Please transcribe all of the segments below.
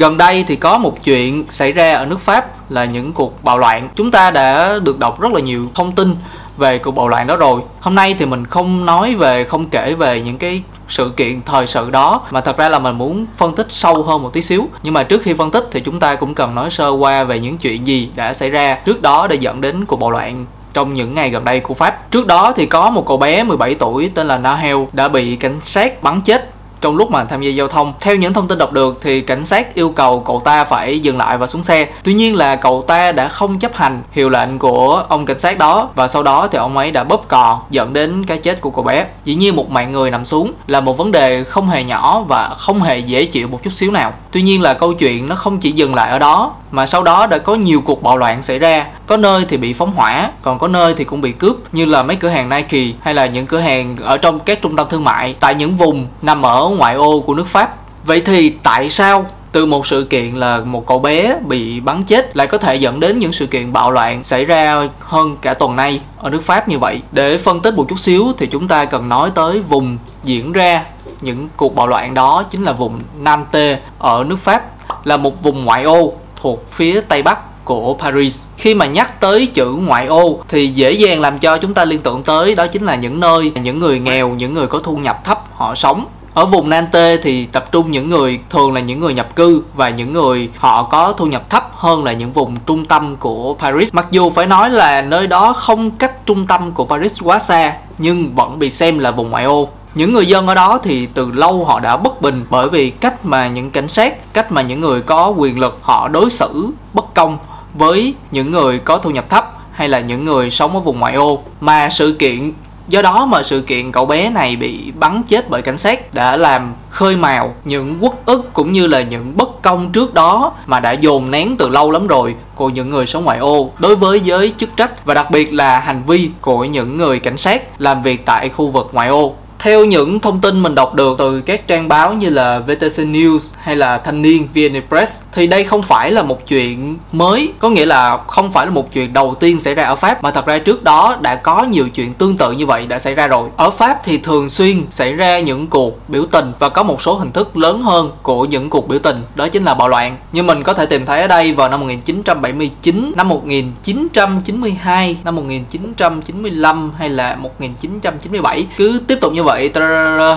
Gần đây thì có một chuyện xảy ra ở nước Pháp là những cuộc bạo loạn. Chúng ta đã được đọc rất là nhiều thông tin về cuộc bạo loạn đó rồi. Hôm nay thì mình không kể về những cái sự kiện thời sự đó, mà thật ra là mình muốn phân tích sâu hơn một tí xíu. Nhưng mà trước khi phân tích thì chúng ta cũng cần nói sơ qua về những chuyện gì đã xảy ra trước đó để dẫn đến cuộc bạo loạn trong những ngày gần đây của Pháp. Trước đó thì có một cậu bé 17 tuổi tên là Nahel đã bị cảnh sát bắn chết trong lúc mà tham gia giao thông. Theo những thông tin đọc được thì cảnh sát yêu cầu cậu ta phải dừng lại và xuống xe. Tuy nhiên là cậu ta đã không chấp hành hiệu lệnh của ông cảnh sát đó, và sau đó thì ông ấy đã bóp cò dẫn đến cái chết của cậu bé. Dĩ nhiên một mạng người nằm xuống là một vấn đề không hề nhỏ và không hề dễ chịu một chút xíu nào. Tuy nhiên là câu chuyện nó không chỉ dừng lại ở đó, mà sau đó đã có nhiều cuộc bạo loạn xảy ra. Có nơi thì bị phóng hỏa, còn có nơi thì cũng bị cướp, như là mấy cửa hàng Nike hay là những cửa hàng ở trong các trung tâm thương mại tại những vùng nằm ở ngoại ô của nước Pháp. Vậy thì tại sao từ một sự kiện là một cậu bé bị bắn chết lại có thể dẫn đến những sự kiện bạo loạn xảy ra hơn cả tuần nay ở nước Pháp như vậy? Để phân tích một chút xíu thì chúng ta cần nói tới vùng diễn ra những cuộc bạo loạn đó, chính là vùng Nantes ở nước Pháp, là một vùng ngoại ô thuộc phía Tây Bắc của Paris. Khi mà nhắc tới chữ ngoại ô thì dễ dàng làm cho chúng ta liên tưởng tới đó chính là những nơi những người nghèo, những người có thu nhập thấp họ sống. Ở vùng Nantes thì tập trung những người thường là những người nhập cư và những người họ có thu nhập thấp hơn là những vùng trung tâm của Paris. Mặc dù phải nói là nơi đó không cách trung tâm của Paris quá xa, nhưng vẫn bị xem là vùng ngoại ô. Những người dân ở đó thì từ lâu họ đã bất bình bởi vì cách mà những cảnh sát, cách mà những người có quyền lực họ đối xử bất công với những người có thu nhập thấp hay là những người sống ở vùng ngoại ô. Mà sự kiện cậu bé này bị bắn chết bởi cảnh sát đã làm khơi mào những uất ức cũng như là những bất công trước đó mà đã dồn nén từ lâu lắm rồi của những người sống ngoại ô đối với giới chức trách, và đặc biệt là hành vi của những người cảnh sát làm việc tại khu vực ngoại ô. Theo những thông tin mình đọc được từ các trang báo như là VTC News hay là Thanh niên, VnExpress, thì đây không phải là một chuyện mới, có nghĩa là không phải là một chuyện đầu tiên xảy ra ở Pháp, mà thật ra trước đó đã có nhiều chuyện tương tự như vậy đã xảy ra rồi. Ở Pháp thì thường xuyên xảy ra những cuộc biểu tình và có một số hình thức lớn hơn của những cuộc biểu tình, đó chính là bạo loạn. Như mình có thể tìm thấy ở đây vào năm 1979, năm 1992, năm 1995 hay là 1997, cứ tiếp tục như vậy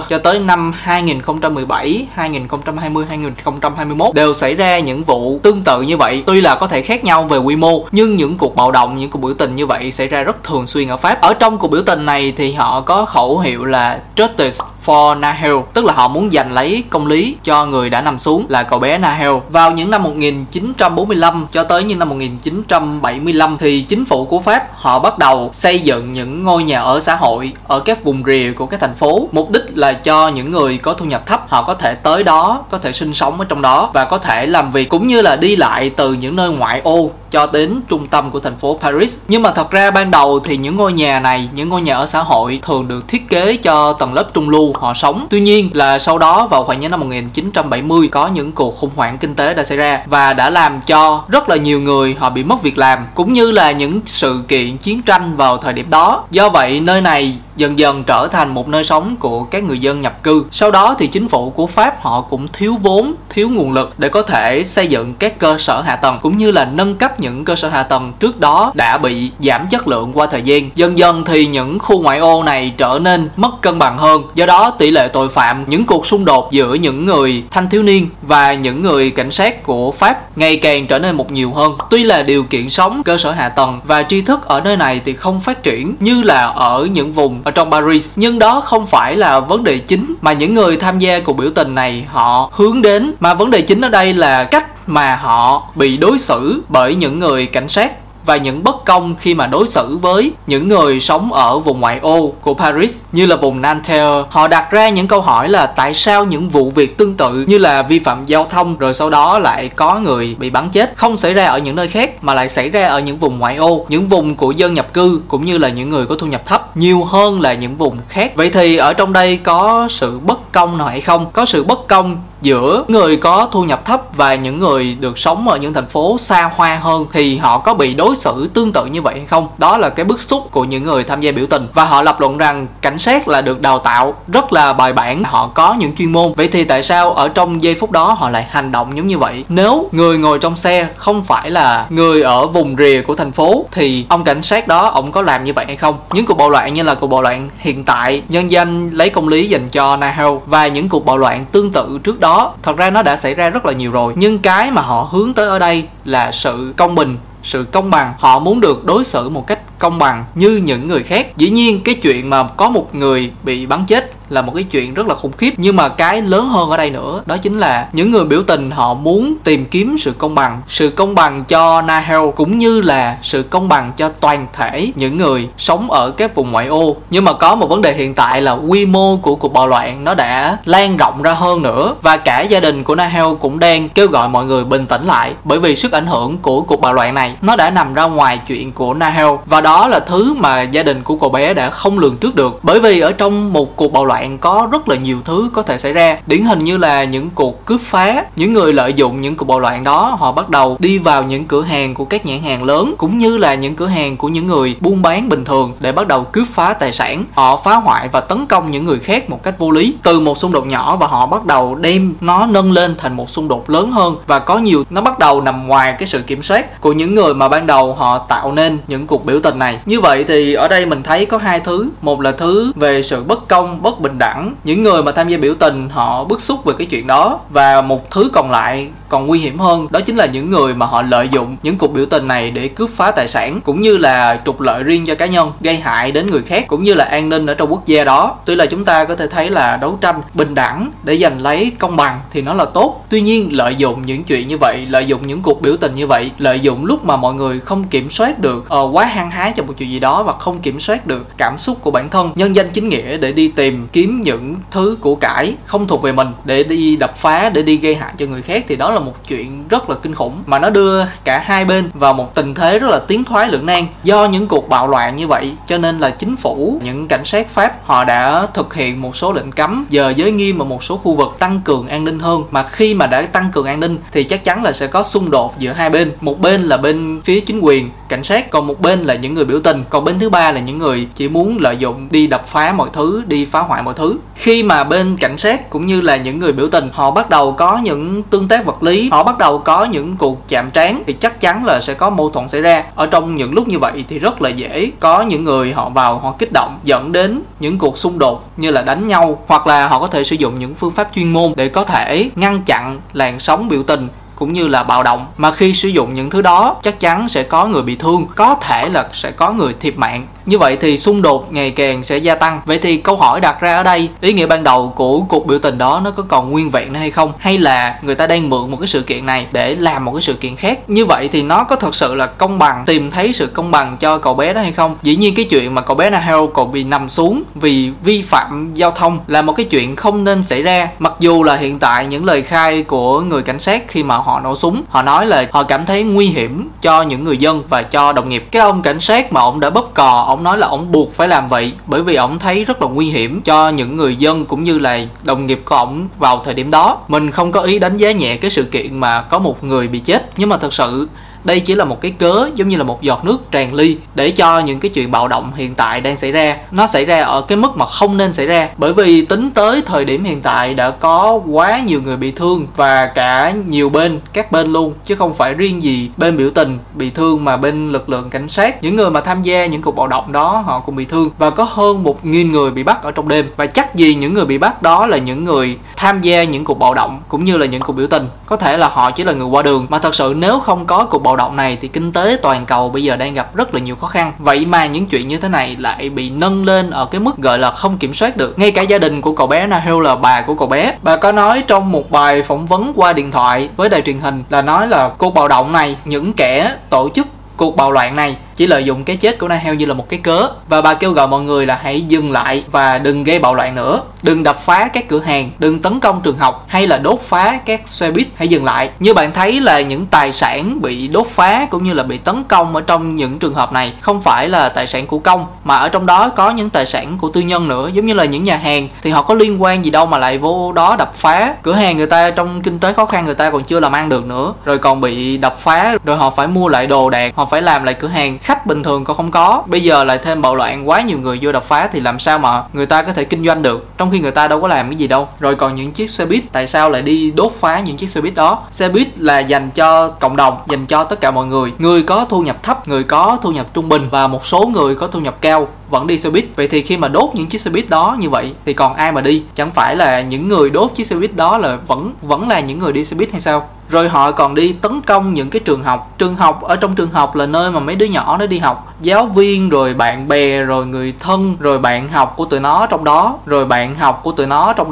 cho tới năm 2017, 2020, 2021 đều xảy ra những vụ tương tự như vậy. Tuy là có thể khác nhau về quy mô, nhưng những cuộc bạo động, những cuộc biểu tình như vậy xảy ra rất thường xuyên ở Pháp. Ở trong cuộc biểu tình này thì họ có khẩu hiệu là Justice for Nahel, tức là họ muốn giành lấy công lý cho người đã nằm xuống là cậu bé Nahel. Vào những năm 1945 cho tới những năm 1975 thì chính phủ của Pháp họ bắt đầu xây dựng những ngôi nhà ở xã hội ở các vùng rìa của các thành phố. Mục đích là cho những người có thu nhập thấp họ có thể tới đó, có thể sinh sống ở trong đó và có thể làm việc cũng như là đi lại từ những nơi ngoại ô cho đến trung tâm của thành phố Paris. Nhưng mà thật ra ban đầu thì những ngôi nhà này, những ngôi nhà ở xã hội thường được thiết kế cho tầng lớp trung lưu họ sống. Tuy nhiên là sau đó vào khoảng những năm 1970 có những cuộc khủng hoảng kinh tế đã xảy ra và đã làm cho rất là nhiều người họ bị mất việc làm, cũng như là những sự kiện chiến tranh vào thời điểm đó. Do vậy nơi này dần dần trở thành một nơi sống của các người dân nhập cư. Sau đó thì chính phủ của Pháp họ cũng thiếu vốn, thiếu nguồn lực để có thể xây dựng các cơ sở hạ tầng cũng như là nâng cấp những cơ sở hạ tầng trước đó đã bị giảm chất lượng qua thời gian. Dần dần thì những khu ngoại ô này trở nên mất cân bằng hơn. Do đó tỷ lệ tội phạm, những cuộc xung đột giữa những người thanh thiếu niên và những người cảnh sát của Pháp ngày càng trở nên một nhiều hơn. Tuy là điều kiện sống, cơ sở hạ tầng và tri thức ở nơi này thì không phát triển như là ở những vùng ở trong Paris, nhưng đó không phải là vấn đề chính mà những người tham gia cuộc biểu tình này họ hướng đến, mà vấn đề chính ở đây là cách mà họ bị đối xử bởi những người cảnh sát và những bất công khi mà đối xử với những người sống ở vùng ngoại ô của Paris như là vùng Nanterre. Họ đặt ra những câu hỏi là tại sao những vụ việc tương tự như là vi phạm giao thông rồi sau đó lại có người bị bắn chết không xảy ra ở những nơi khác mà lại xảy ra ở những vùng ngoại ô, những vùng của dân nhập cư cũng như là những người có thu nhập thấp nhiều hơn là những vùng khác. Vậy thì ở trong đây có sự bất công nào hay không? Có sự bất công giữa người có thu nhập thấp và những người được sống ở những thành phố xa hoa hơn thì họ có bị đối xử tương tự như vậy hay không? Đó là cái bức xúc của những người tham gia biểu tình, và họ lập luận rằng cảnh sát là được đào tạo rất là bài bản, họ có những chuyên môn. Vậy thì tại sao ở trong giây phút đó họ lại hành động giống như vậy? Nếu người ngồi trong xe không phải là người ở vùng rìa của thành phố thì ông cảnh sát đó ông có làm như vậy hay không? Những cuộc bạo loạn như là cuộc bạo loạn hiện tại nhân danh lấy công lý dành cho Nahel và những cuộc bạo loạn tương tự trước đó, thật ra nó đã xảy ra rất là nhiều rồi, nhưng cái mà họ hướng tới ở đây là sự công bình, sự công bằng. Họ muốn được đối xử một cách công bằng như những người khác. Dĩ nhiên cái chuyện mà có một người bị bắn chết là một cái chuyện rất là khủng khiếp, nhưng mà cái lớn hơn ở đây nữa đó chính là những người biểu tình họ muốn tìm kiếm sự công bằng, sự công bằng cho Nahel cũng như là sự công bằng cho toàn thể những người sống ở các vùng ngoại ô. Nhưng mà có một vấn đề hiện tại là quy mô của cuộc bạo loạn nó đã lan rộng ra hơn nữa, và cả gia đình của Nahel cũng đang kêu gọi mọi người bình tĩnh lại, bởi vì sức ảnh hưởng của cuộc bạo loạn này nó đã nằm ra ngoài chuyện của Nahel, và đó là thứ mà gia đình của cậu bé đã không lường trước được. Bởi vì ở trong một cuộc bạo loạn có rất là nhiều thứ có thể xảy ra, điển hình như là những cuộc cướp phá. Những người lợi dụng những cuộc bạo loạn đó họ bắt đầu đi vào những cửa hàng của các nhãn hàng lớn cũng như là những cửa hàng của những người buôn bán bình thường để bắt đầu cướp phá tài sản. Họ phá hoại và tấn công những người khác một cách vô lý từ một xung đột nhỏ, và họ bắt đầu đem nó nâng lên thành một xung đột lớn hơn, và có nhiều nó bắt đầu nằm ngoài cái sự kiểm soát của những người mà ban đầu họ tạo nên những cuộc biểu tình này. Như vậy thì ở đây mình thấy có hai thứ, một là thứ về sự bất công, bất bình đẳng, những người mà tham gia biểu tình họ bức xúc về cái chuyện đó, và một thứ còn lại còn nguy hiểm hơn đó chính là những người mà họ lợi dụng những cuộc biểu tình này để cướp phá tài sản cũng như là trục lợi riêng cho cá nhân, gây hại đến người khác cũng như là an ninh ở trong quốc gia đó. Tuy là chúng ta có thể thấy là đấu tranh bình đẳng để giành lấy công bằng thì nó là tốt, tuy nhiên lợi dụng những chuyện như vậy, lợi dụng những cuộc biểu tình như vậy, lợi dụng lúc mà mọi người không kiểm soát được, quá hăng hái cho một chuyện gì đó và không kiểm soát được cảm xúc của bản thân, nhân danh chính nghĩa để đi tìm kiếm những thứ của cải không thuộc về mình để đi đập phá, để đi gây hại cho người khác, thì đó là một chuyện rất là kinh khủng mà nó đưa cả hai bên vào một tình thế rất là tiến thoái lưỡng nan. Do những cuộc bạo loạn như vậy cho nên là chính phủ, những cảnh sát Pháp họ đã thực hiện một số lệnh cấm, giờ giới nghiêm ở một số khu vực, tăng cường an ninh hơn. Mà khi mà đã tăng cường an ninh thì chắc chắn là sẽ có xung đột giữa hai bên, một bên là bên phía chính quyền cảnh sát, còn một bên là những người biểu tình, còn bên thứ ba là những người chỉ muốn lợi dụng đi đập phá mọi thứ, đi phá hoại mọi thứ. Khi mà bên cảnh sát cũng như là những người biểu tình họ bắt đầu có những tương tác vật lý, họ bắt đầu có những cuộc chạm trán thì chắc chắn là sẽ có mâu thuẫn xảy ra. Ở trong những lúc như vậy thì rất là dễ có những người họ vào họ kích động dẫn đến những cuộc xung đột như là đánh nhau, hoặc là họ có thể sử dụng những phương pháp chuyên môn để có thể ngăn chặn làn sóng biểu tình cũng như là bạo động. Mà khi sử dụng những thứ đó chắc chắn sẽ có người bị thương, có thể là sẽ có người thiệt mạng. Như vậy thì xung đột ngày càng sẽ gia tăng. Vậy thì câu hỏi đặt ra ở đây, ý nghĩa ban đầu của cuộc biểu tình đó nó có còn nguyên vẹn nữa hay không, hay là người ta đang mượn một cái sự kiện này để làm một cái sự kiện khác? Như vậy thì nó có thật sự là công bằng, tìm thấy sự công bằng cho cậu bé đó hay không? Dĩ nhiên cái chuyện mà cậu bé Nahel còn bị nằm xuống vì vi phạm giao thông là một cái chuyện không nên xảy ra, mặc dù là hiện tại những lời khai của người cảnh sát khi mà họ nổ súng, họ nói là họ cảm thấy nguy hiểm cho những người dân và cho đồng nghiệp. Cái ông cảnh sát mà ông đã bóp cò, ông nói là ông buộc phải làm vậy bởi vì ông thấy rất là nguy hiểm cho những người dân cũng như là đồng nghiệp của ông vào thời điểm đó. Mình không có ý đánh giá nhẹ cái sự kiện mà có một người bị chết, nhưng mà thật sự đây chỉ là một cái cớ, giống như là một giọt nước tràn ly để cho những cái chuyện bạo động hiện tại đang xảy ra. Nó xảy ra ở cái mức mà không nên xảy ra, bởi vì tính tới thời điểm hiện tại đã có quá nhiều người bị thương, và cả nhiều bên, các bên luôn, chứ không phải riêng gì bên biểu tình bị thương mà bên lực lượng cảnh sát, những người mà tham gia những cuộc bạo động đó họ cũng bị thương. Và có hơn 1.000 người bị bắt ở trong đêm, và chắc gì những người bị bắt đó là những người tham gia những cuộc bạo động cũng như là những cuộc biểu tình. Có thể là họ chỉ là người qua đường, mà thật sự nếu không có cuộc bạo động này thì kinh tế toàn cầu bây giờ đang gặp rất là nhiều khó khăn. Vậy mà những chuyện như thế này lại bị nâng lên ở cái mức gọi là không kiểm soát được. Ngay cả gia đình của cậu bé Nahel, là bà của cậu bé, bà có nói trong một bài phỏng vấn qua điện thoại với đài truyền hình là nói là cuộc bạo động này, những kẻ tổ chức cuộc bạo loạn này chỉ lợi dụng cái chết của Nahel như là một cái cớ, và bà kêu gọi mọi người là hãy dừng lại và đừng gây bạo loạn nữa, đừng đập phá các cửa hàng, đừng tấn công trường học hay là đốt phá các xe buýt, hãy dừng lại. Như bạn thấy là những tài sản bị đốt phá cũng như là bị tấn công ở trong những trường hợp này không phải là tài sản của công, mà ở trong đó có những tài sản của tư nhân nữa, giống như là những nhà hàng thì họ có liên quan gì đâu mà lại vô đó đập phá cửa hàng người ta, trong kinh tế khó khăn người ta còn chưa làm ăn được nữa rồi còn bị đập phá, rồi họ phải mua lại đồ đạc, họ phải làm lại cửa hàng, khách bình thường còn không có, bây giờ lại thêm bạo loạn, quá nhiều người vô đập phá thì làm sao mà người ta có thể kinh doanh được, trong khi người ta đâu có làm cái gì đâu. Rồi còn những chiếc xe buýt, tại sao lại đi đốt phá những chiếc xe buýt đó? Xe buýt là dành cho cộng đồng, dành cho tất cả mọi người, người có thu nhập thấp, người có thu nhập trung bình và một số người có thu nhập cao vẫn đi xe buýt. Vậy thì khi mà đốt những chiếc xe buýt đó như vậy thì còn ai mà đi? Chẳng phải là những người đốt chiếc xe buýt đó là vẫn là những người đi xe buýt hay sao? Rồi họ còn đi tấn công những cái trường học. Trường học, ở trong trường học là nơi mà mấy đứa nhỏ nó đi học, giáo viên rồi bạn bè rồi người thân rồi bạn học của tụi nó trong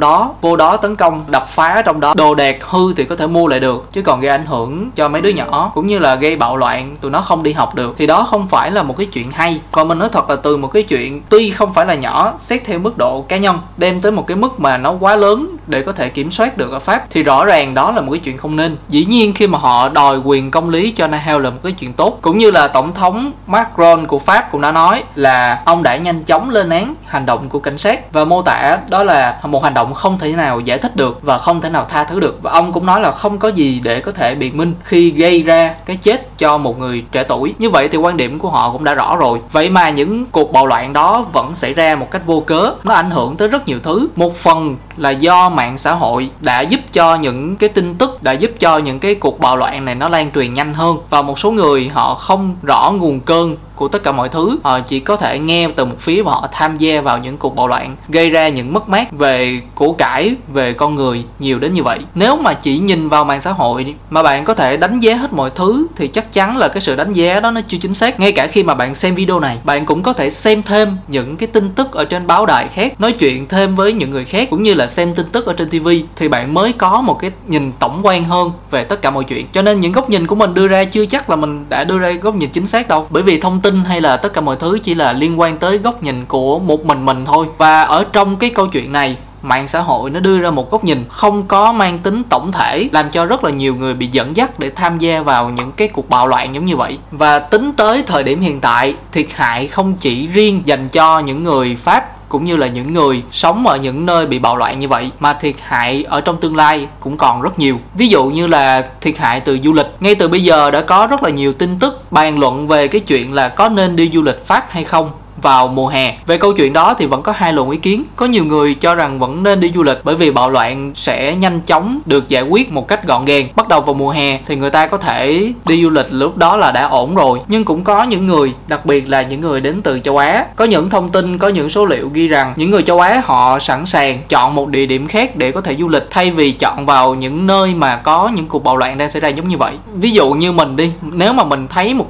đó, vô đó tấn công đập phá trong đó, đồ đạc hư thì có thể mua lại được chứ còn gây ảnh hưởng cho mấy đứa nhỏ cũng như là gây bạo loạn, tụi nó không đi học được thì đó không phải là một cái chuyện hay. Và mình nói thật là từ một cái chuyện tuy không phải là nhỏ xét theo mức độ cá nhân đem tới một cái mức mà nó quá lớn để có thể kiểm soát được ở Pháp thì rõ ràng đó là một cái chuyện không nên. Dĩ nhiên khi mà họ đòi quyền công lý cho Nahel là một cái chuyện tốt, cũng như là Tổng thống Macron của Pháp cũng đã nói là ông đã nhanh chóng lên án hành động của cảnh sát và mô tả đó là một hành động không thể nào giải thích được và không thể nào tha thứ được. Và ông cũng nói là không có gì để có thể biện minh khi gây ra cái chết cho một người trẻ tuổi. Như vậy thì quan điểm của họ cũng đã rõ rồi. Vậy mà những cuộc bạo loạn đó vẫn xảy ra một cách vô cớ, nó ảnh hưởng tới rất nhiều thứ. Một phần là do mạng xã hội đã giúp cho những cái tin tức, đã giúp cho những cái cuộc bạo loạn này nó lan truyền nhanh hơn, và một số người họ không rõ nguồn cơn của tất cả mọi thứ, họ chỉ có thể nghe từ một phía và họ tham gia vào những cuộc bạo loạn gây ra những mất mát về của cải, về con người nhiều đến như vậy. Nếu mà chỉ nhìn vào mạng xã hội mà bạn có thể đánh giá hết mọi thứ thì chắc chắn là cái sự đánh giá đó nó chưa chính xác. Ngay cả khi mà bạn xem video này, bạn cũng có thể xem thêm những cái tin tức ở trên báo đài khác, nói chuyện thêm với những người khác cũng như là xem tin tức ở trên TV thì bạn mới có một cái nhìn tổng quan hơn về tất cả mọi chuyện. Cho nên những góc nhìn của mình đưa ra chưa chắc là mình đã đưa ra góc nhìn chính xác đâu, bởi vì thông tin hay là tất cả mọi thứ chỉ là liên quan tới góc nhìn của một mình thôi. Và ở trong cái câu chuyện này, mạng xã hội nó đưa ra một góc nhìn không có mang tính tổng thể, làm cho rất là nhiều người bị dẫn dắt để tham gia vào những cái cuộc bạo loạn giống như vậy. Và tính tới thời điểm hiện tại, thiệt hại không chỉ riêng dành cho những người Pháp cũng như là những người sống ở những nơi bị bạo loạn như vậy, mà thiệt hại ở trong tương lai cũng còn rất nhiều. Ví dụ như là thiệt hại từ du lịch. Ngay từ bây giờ đã có rất là nhiều tin tức bàn luận về cái chuyện là có nên đi du lịch Pháp hay không vào mùa hè. Về câu chuyện đó thì vẫn có hai luồng ý kiến. Có nhiều người cho rằng vẫn nên đi du lịch bởi vì bạo loạn sẽ nhanh chóng được giải quyết một cách gọn gàng. Bắt đầu vào mùa hè thì người ta có thể đi du lịch, lúc đó là đã ổn rồi. Nhưng cũng có những người, đặc biệt là những người đến từ châu Á, có những thông tin, có những số liệu ghi rằng những người châu Á họ sẵn sàng chọn một địa điểm khác để có thể du lịch thay vì chọn vào những nơi mà có những cuộc bạo loạn đang xảy ra giống như vậy. Ví dụ như mình đi, nếu mà mình thấy một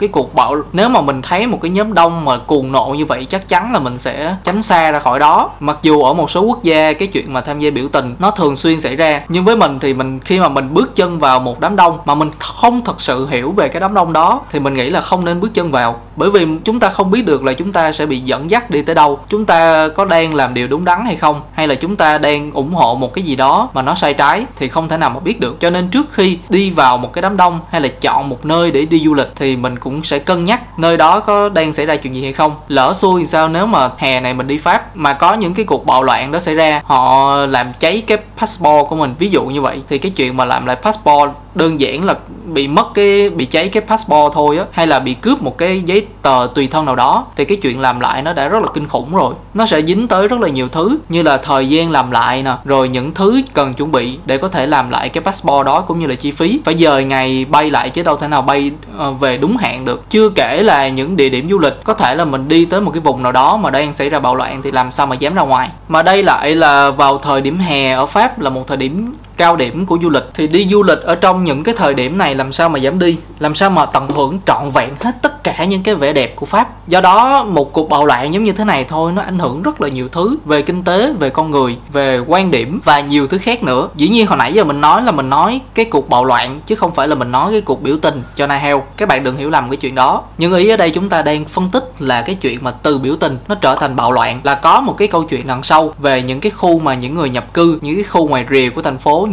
cái nhóm đông mà cuồng nộ như vậy chắc chắn là mình sẽ tránh xa ra khỏi đó. Mặc dù ở một số quốc gia cái chuyện mà tham gia biểu tình nó thường xuyên xảy ra, nhưng với mình thì khi mà mình bước chân vào một đám đông mà mình không thật sự hiểu về cái đám đông đó thì mình nghĩ là không nên bước chân vào, bởi vì chúng ta không biết được là chúng ta sẽ bị dẫn dắt đi tới đâu, chúng ta có đang làm điều đúng đắn hay không, hay là chúng ta đang ủng hộ một cái gì đó mà nó sai trái thì không thể nào mà biết được. Cho nên trước khi đi vào một cái đám đông hay là chọn một nơi để đi du lịch thì mình cũng sẽ cân nhắc nơi đó có đang xảy ra chuyện gì hay không. Lỡ xui sao nếu mà hè này mình đi Pháp mà có những cái cuộc bạo loạn đó xảy ra, họ làm cháy cái passport của mình ví dụ như vậy, thì cái chuyện mà làm lại passport đơn giản là bị cháy cái passport thôi á, hay là bị cướp một cái giấy tờ tùy thân nào đó thì cái chuyện làm lại nó đã rất là kinh khủng rồi. Nó sẽ dính tới rất là nhiều thứ như là thời gian làm lại nè, rồi những thứ cần chuẩn bị để có thể làm lại cái passport đó cũng như là chi phí, phải dời ngày bay lại chứ đâu thể nào bay về đúng hạn được. Chưa kể là những địa điểm du lịch, có thể là mình đi tới một cái vùng nào đó mà đang xảy ra bạo loạn thì làm sao mà dám ra ngoài. Mà đây lại là vào thời điểm hè ở Pháp, là một thời điểm cao điểm của du lịch, thì đi du lịch ở trong những cái thời điểm này làm sao mà dám đi, làm sao mà tận hưởng trọn vẹn hết tất cả những cái vẻ đẹp của Pháp. Do đó một cuộc bạo loạn giống như thế này thôi, nó ảnh hưởng rất là nhiều thứ, về kinh tế, về con người, về quan điểm và nhiều thứ khác nữa. Dĩ nhiên hồi nãy giờ mình nói là mình nói cái cuộc bạo loạn chứ không phải là mình nói cái cuộc biểu tình cho Nahel, các bạn đừng hiểu lầm cái chuyện đó. Nhưng ý ở đây chúng ta đang phân tích là cái chuyện mà từ biểu tình nó trở thành bạo loạn là có một cái câu chuyện đằng sau về những cái khu mà những người nhập cư, những cái khu ngoài rìa của thành phố,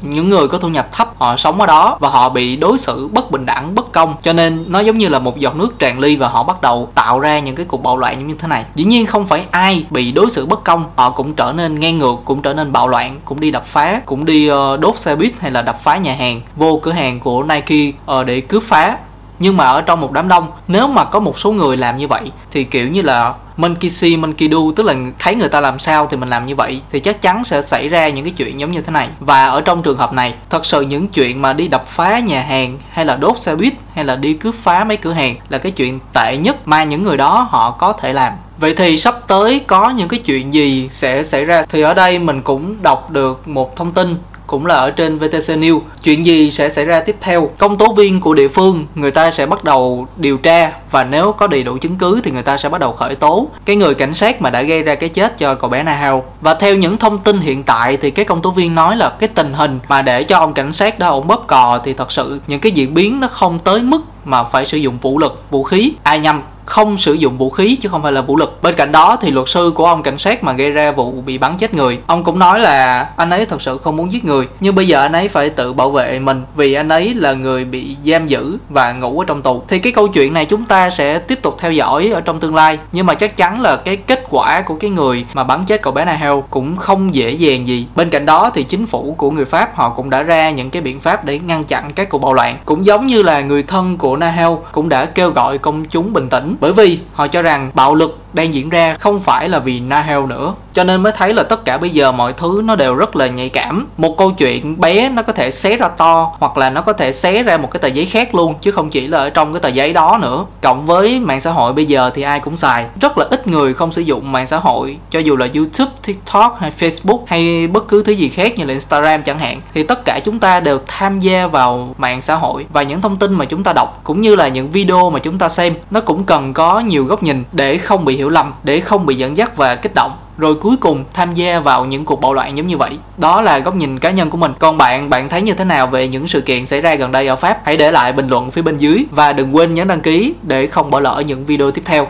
những người có thu nhập thấp họ sống ở đó và họ bị đối xử bất bình đẳng, bất công, cho nên nó giống như là một giọt nước tràn ly và họ bắt đầu tạo ra những cái cuộc bạo loạn như thế này. Dĩ nhiên không phải ai bị đối xử bất công họ cũng trở nên ngang ngược, cũng trở nên bạo loạn, cũng đi đập phá, cũng đi đốt xe buýt hay là đập phá nhà hàng, vô cửa hàng của Nike để cướp phá. Nhưng mà ở trong một đám đông, nếu mà có một số người làm như vậy thì kiểu như là monkey see monkey do, tức là thấy người ta làm sao thì mình làm như vậy, thì chắc chắn sẽ xảy ra những cái chuyện giống như thế này. Và ở trong trường hợp này, thật sự những chuyện mà đi đập phá nhà hàng hay là đốt xe buýt hay là đi cướp phá mấy cửa hàng là cái chuyện tệ nhất mà những người đó họ có thể làm. Vậy thì sắp tới có những cái chuyện gì sẽ xảy ra? Thì ở đây mình cũng đọc được một thông tin cũng là ở trên VTC News. Chuyện gì sẽ xảy ra tiếp theo? Công tố viên của địa phương người ta sẽ bắt đầu điều tra, và nếu có đầy đủ chứng cứ thì người ta sẽ bắt đầu khởi tố cái người cảnh sát mà đã gây ra cái chết cho cậu bé Nahel. Và theo những thông tin hiện tại thì cái công tố viên nói là cái tình hình mà để cho ông cảnh sát đó ổng bóp cò thì thật sự những cái diễn biến nó không tới mức mà phải sử dụng vũ lực, vũ khí. Ai nhầm, không sử dụng vũ khí chứ không phải là vũ lực. Bên cạnh đó thì luật sư của ông cảnh sát mà gây ra vụ bị bắn chết người, ông cũng nói là anh ấy thật sự không muốn giết người, nhưng bây giờ anh ấy phải tự bảo vệ mình vì anh ấy là người bị giam giữ và ngủ ở trong tù. Thì cái câu chuyện này chúng ta sẽ tiếp tục theo dõi ở trong tương lai, nhưng mà chắc chắn là cái kết quả của cái người mà bắn chết cậu bé Nahel cũng không dễ dàng gì. Bên cạnh đó thì chính phủ của người Pháp họ cũng đã ra những cái biện pháp để ngăn chặn các cuộc bạo loạn, cũng giống như là người thân của Nahel cũng đã kêu gọi công chúng bình tĩnh, bởi vì họ cho rằng bạo lực đang diễn ra không phải là vì Nahel nữa. Cho nên mới thấy là tất cả bây giờ mọi thứ nó đều rất là nhạy cảm. Một câu chuyện bé nó có thể xé ra to, hoặc là nó có thể xé ra một cái tờ giấy khác luôn, chứ không chỉ là ở trong cái tờ giấy đó nữa. Cộng với mạng xã hội bây giờ thì ai cũng xài, rất là ít người không sử dụng mạng xã hội, cho dù là YouTube, TikTok hay Facebook hay bất cứ thứ gì khác như là Instagram chẳng hạn. Thì tất cả chúng ta đều tham gia vào mạng xã hội, và những thông tin mà chúng ta đọc cũng như là những video mà chúng ta xem nó cũng cần có nhiều góc nhìn để không bị hiểu lầm, để không bị dẫn dắt và kích động, rồi cuối cùng tham gia vào những cuộc bạo loạn giống như vậy. Đó là góc nhìn cá nhân của mình. Còn bạn thấy như thế nào về những sự kiện xảy ra gần đây ở Pháp? Hãy để lại bình luận phía bên dưới và đừng quên nhấn đăng ký để không bỏ lỡ những video tiếp theo.